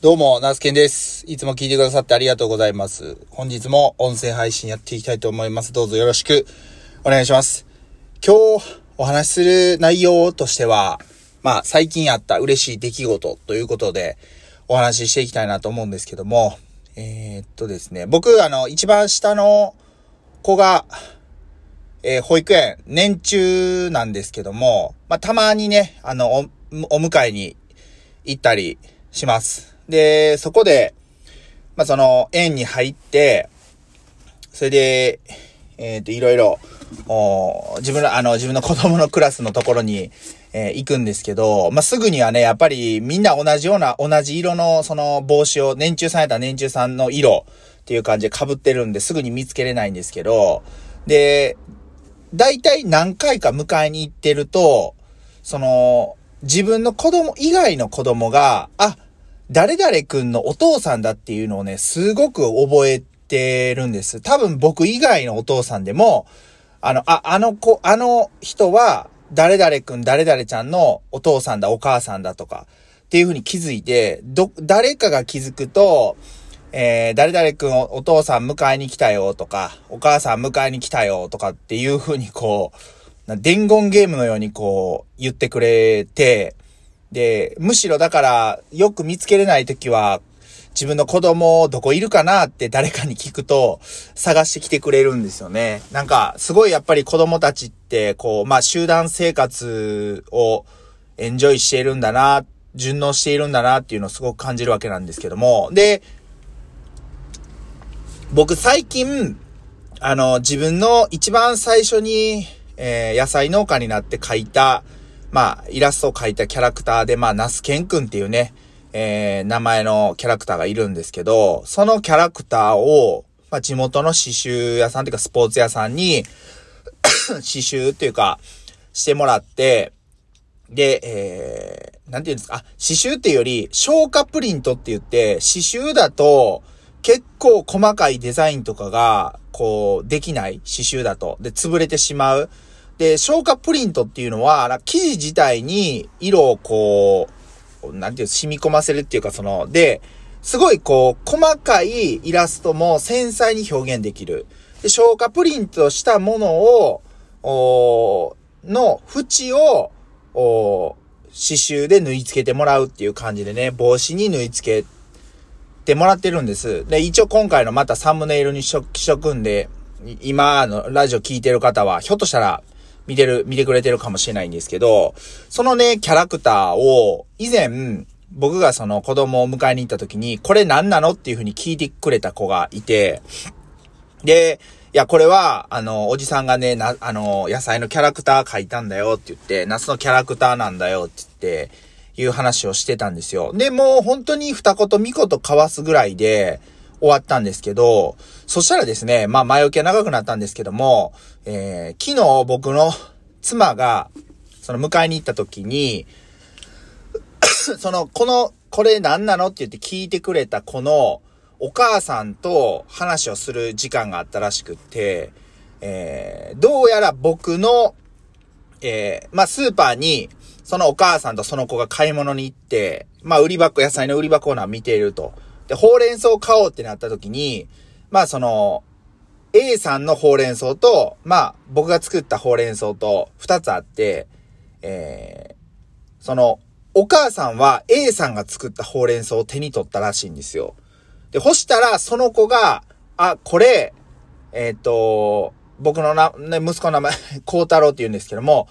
どうも、ナスケンです。いつも聞いてくださってありがとうございます。本日も音声配信やっていきたいと思います。どうぞよろしくお願いします。今日お話しする内容としては、最近あった嬉しい出来事ということでお話ししていきたいなと思うんですけども、ですね、僕一番下の子が、保育園年中なんですけども、たまにね、お迎えに行ったりします。で、そこで、その、園に入って、それで、いろいろ、自分の子供のクラスのところに、行くんですけど、すぐにはね、やっぱりみんな同じ色の、その帽子を、年中さんやったら年中さんの色っていう感じで被ってるんで、すぐに見つけれないんですけど、で、大体何回か迎えに行ってると、その、自分の子供以外の子供が、誰々くんのお父さんだっていうのをね、すごく覚えてるんです。多分僕以外のお父さんでも、あの人は、誰々くん、誰々ちゃんのお父さんだ、お母さんだとか、っていう風に気づいて、誰かが気づくと、誰々くんお父さん迎えに来たよとか、お母さん迎えに来たよとかっていう風に伝言ゲームのように言ってくれて、で、むしろだからよく見つけれないときは自分の子供どこいるかなって誰かに聞くと探してきてくれるんですよね。なんかすごいやっぱり子供たちって集団生活をエンジョイしているんだな、順応しているんだなっていうのをすごく感じるわけなんですけども。で、僕最近自分の一番最初に野菜農家になって描いた、イラストを描いたキャラクターで、ナスケンくんっていうね、名前のキャラクターがいるんですけど、そのキャラクターを、地元の刺繍屋さんというかスポーツ屋さんに刺繍っていうか、してもらって、で、なんていうんですか、刺繍っていうより、消化プリントって言って、刺繍だと、結構細かいデザインとかが、できない、刺繍だと。で、潰れてしまう。で、消化プリントっていうのは、生地自体に色を染み込ませるっていうか、で、すごい細かいイラストも繊細に表現できる。で、消化プリントしたものを、の縁を、刺繍で縫い付けてもらうっていう感じでね、帽子に縫い付けてもらってるんです。で、一応今回のまたサムネイルにしとくんで、今のラジオ聞いてる方は、ひょっとしたら、見てくれてるかもしれないんですけど、そのね、キャラクターを、以前、僕が子供を迎えに行った時に、これ何なのっていう風に聞いてくれた子がいて、で、いや、これは、おじさんがね、野菜のキャラクター描いたんだよって言って、夏のキャラクターなんだよって言って、いう話をしてたんですよ。で、もう本当に二言三言交わすぐらいで、終わったんですけど、そしたらですね、前置きは長くなったんですけども、昨日僕の妻が、迎えに行った時に、これ何なのって言って聞いてくれた子のお母さんと話をする時間があったらしくって、どうやら僕の、スーパーに、そのお母さんとその子が買い物に行って、野菜の売り場コーナー見ていると。で、ほうれん草を買おうってなった時に、A さんのほうれん草と、僕が作ったほうれん草と2つあって、お母さんは A さんが作ったほうれん草を手に取ったらしいんですよ。で、干したら、その子が、これ、僕の息子の名前、孝太郎って言うんですけども、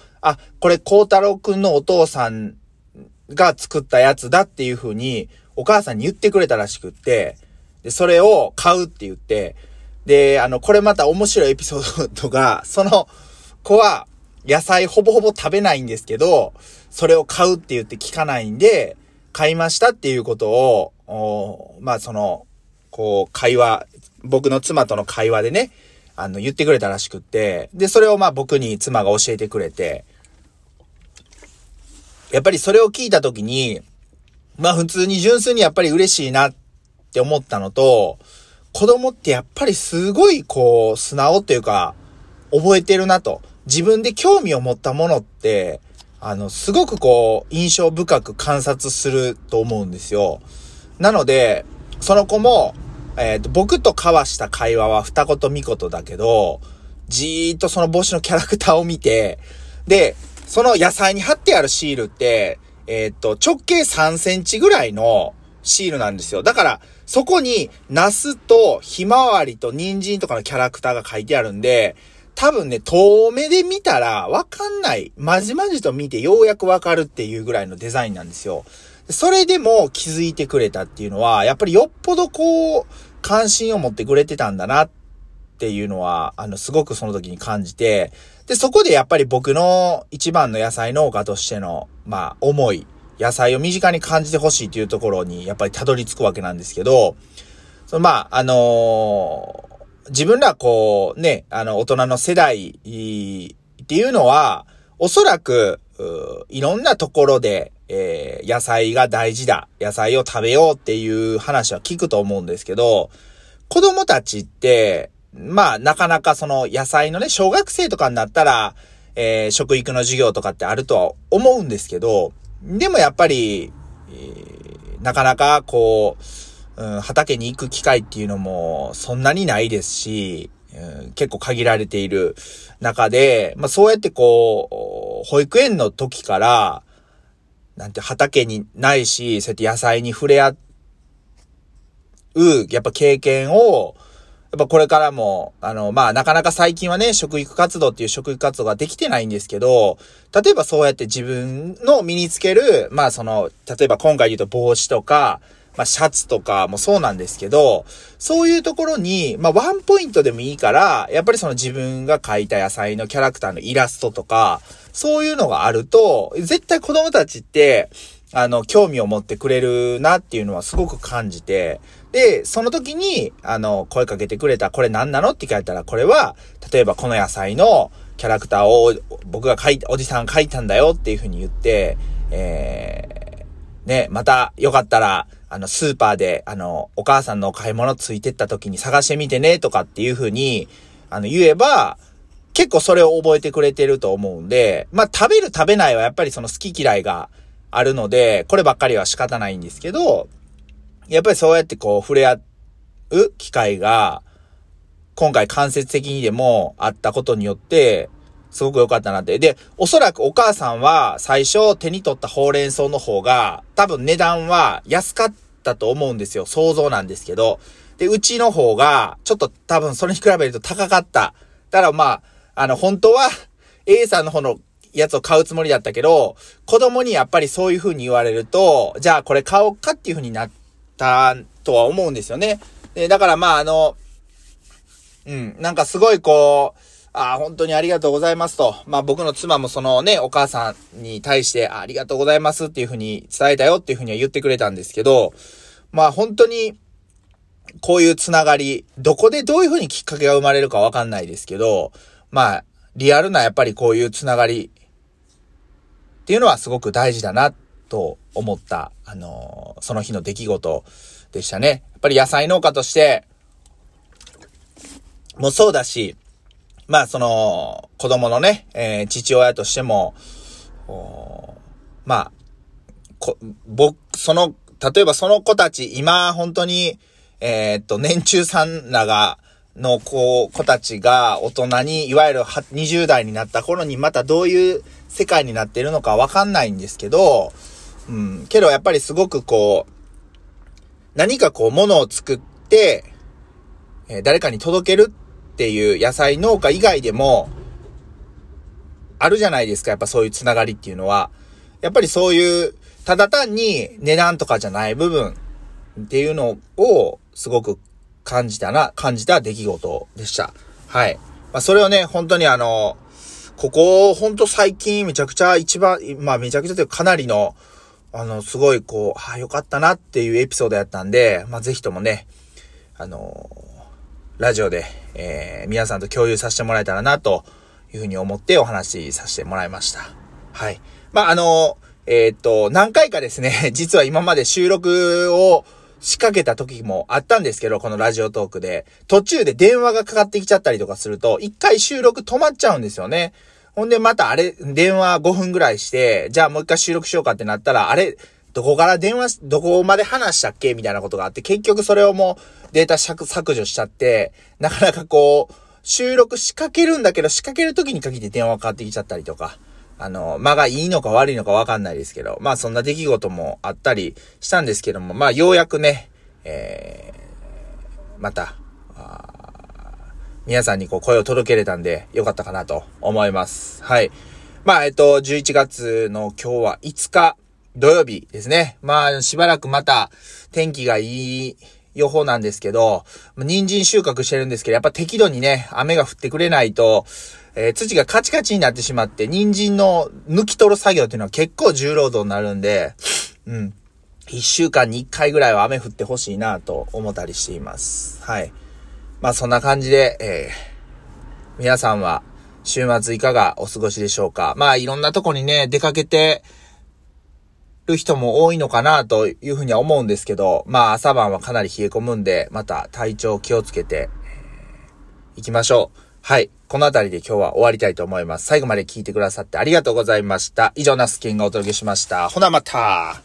これ孝太郎くんのお父さんが作ったやつだっていう風に、お母さんに言ってくれたらしくって、で、それを買うって言って、で、これまた面白いエピソードが、その子は野菜ほぼほぼ食べないんですけど、それを買うって言って聞かないんで、買いましたっていうことを、僕の妻との会話でね、言ってくれたらしくって、で、それを僕に妻が教えてくれて、やっぱりそれを聞いたときに、普通に純粋にやっぱり嬉しいなって思ったのと、子供ってやっぱりすごい素直というか、覚えてるなと。自分で興味を持ったものって、すごく印象深く観察すると思うんですよ。なので、その子も、僕と交わした会話は二言三言だけど、じーっとその帽子のキャラクターを見て、で、その野菜に貼ってあるシールって、直径3センチぐらいのシールなんですよ。だから、そこに、ナスとひまわりと人参とかのキャラクターが書いてあるんで、多分ね、遠目で見たらわかんない。まじまじと見てようやくわかるっていうぐらいのデザインなんですよ。それでも気づいてくれたっていうのは、やっぱりよっぽどこう、関心を持ってくれてたんだなっていうのは、すごくその時に感じて、で、そこでやっぱり僕の一番の野菜農家としての、思い、野菜を身近に感じてほしいというところに、やっぱりたどり着くわけなんですけど、自分らこう、ね、大人の世代っていうのは、おそらく、いろんなところで、野菜が大事だ、野菜を食べようっていう話は聞くと思うんですけど、子供たちって、なかなかその野菜のね、小学生とかになったら、食育の授業とかってあるとは思うんですけど、でもやっぱり、なかなかこう、畑に行く機会っていうのもそんなにないですし、結構限られている中で、そうやってこう、保育園の時から、畑にないし、そうやって野菜に触れ合う、やっぱ経験を、やっぱこれからも、なかなか最近はね、食育活動ができてないんですけど、例えばそうやって自分の身につける、例えば今回で言うと帽子とか、シャツとかもそうなんですけど、そういうところに、ワンポイントでもいいから、やっぱりその自分が描いた野菜のキャラクターのイラストとか、そういうのがあると、絶対子供たちって、興味を持ってくれるなっていうのはすごく感じて、で、その時に、声かけてくれた、これ何なのって聞かれたら、これは、例えばこの野菜のキャラクターを僕がおじさんが描いたんだよっていうふうに言って、またよかったら、スーパーで、お母さんのお買い物ついてった時に探してみてね、とかっていう風に、言えば、結構それを覚えてくれてると思うんで、食べる食べないはやっぱりその好き嫌いがあるので、こればっかりは仕方ないんですけど、やっぱりそうやってこう、触れ合う機会が、今回間接的にでもあったことによって、すごく良かったなって。で、おそらくお母さんは最初手に取ったほうれん草の方が多分値段は安かったと思うんですよ。想像なんですけど。で、うちの方がちょっと多分それに比べると高かった。だから本当は A さんの方のやつを買うつもりだったけど、子供にやっぱりそういう風に言われると、じゃあこれ買おうかっていう風になったとは思うんですよね。で、だからすごいこう、本当にありがとうございますと。僕の妻もそのね、お母さんに対して、ありがとうございますっていうふうに伝えたよっていうふうには言ってくれたんですけど、本当に、こういうつながり、どこでどういうふうにきっかけが生まれるかわかんないですけど、リアルなやっぱりこういうつながりっていうのはすごく大事だなと思った、その日の出来事でしたね。やっぱり野菜農家として、もそうだし、子供のね、父親としても、例えばその子たち、今、本当に、年中さんらが、の子たちが大人に、いわゆる20代になった頃に、またどういう世界になっているのかわかんないんですけど、けどやっぱりすごく何か物を作って、誰かに届けるっていう野菜農家以外でもあるじゃないですか。やっぱそういうつながりっていうのはやっぱりそういうただ単に値段とかじゃない部分っていうのをすごく感じた出来事でした。はい。それをね本当にここ本当最近めちゃくちゃ一番めちゃくちゃというかなりのすごい良かったなっていうエピソードやったんでぜひともねラジオで、皆さんと共有させてもらえたらなというふうに思ってお話しさせてもらいました。はい。何回かですね、実は今まで収録を仕掛けた時もあったんですけど、このラジオトークで途中で電話がかかってきちゃったりとかすると一回収録止まっちゃうんですよね。ほんでまた電話5分ぐらいして、じゃあもう一回収録しようかってなったら、どこまで話したっけみたいなことがあって、結局それをもうデータ削除しちゃって、なかなかこう、収録仕掛けるんだけど、仕掛ける時に限って電話がかかってきちゃったりとか、間がいいのか悪いのかわかんないですけど、まあそんな出来事もあったりしたんですけども、まあようやくね、また、皆さんにこう声を届けれたんでよかったかなと思います。はい。まあ11月の今日は5日土曜日ですね。まあしばらくまた天気がいい予報なんですけど、人参収穫してるんですけど、やっぱ適度にね、雨が降ってくれないと、土がカチカチになってしまって、人参の抜き取る作業っていうのは結構重労働になるんで、うん。一週間に一回ぐらいは雨降ってほしいなと思ったりしています。はい。まあそんな感じで、皆さんは週末いかがお過ごしでしょうか。まあいろんなとこにね、出かけてる人も多いのかなというふうには思うんですけど、まあ朝晩はかなり冷え込むんで、また体調気をつけていきましょう。はい。このあたりで今日は終わりたいと思います。最後まで聞いてくださってありがとうございました。以上、那須健がお届けしました。ほなまた。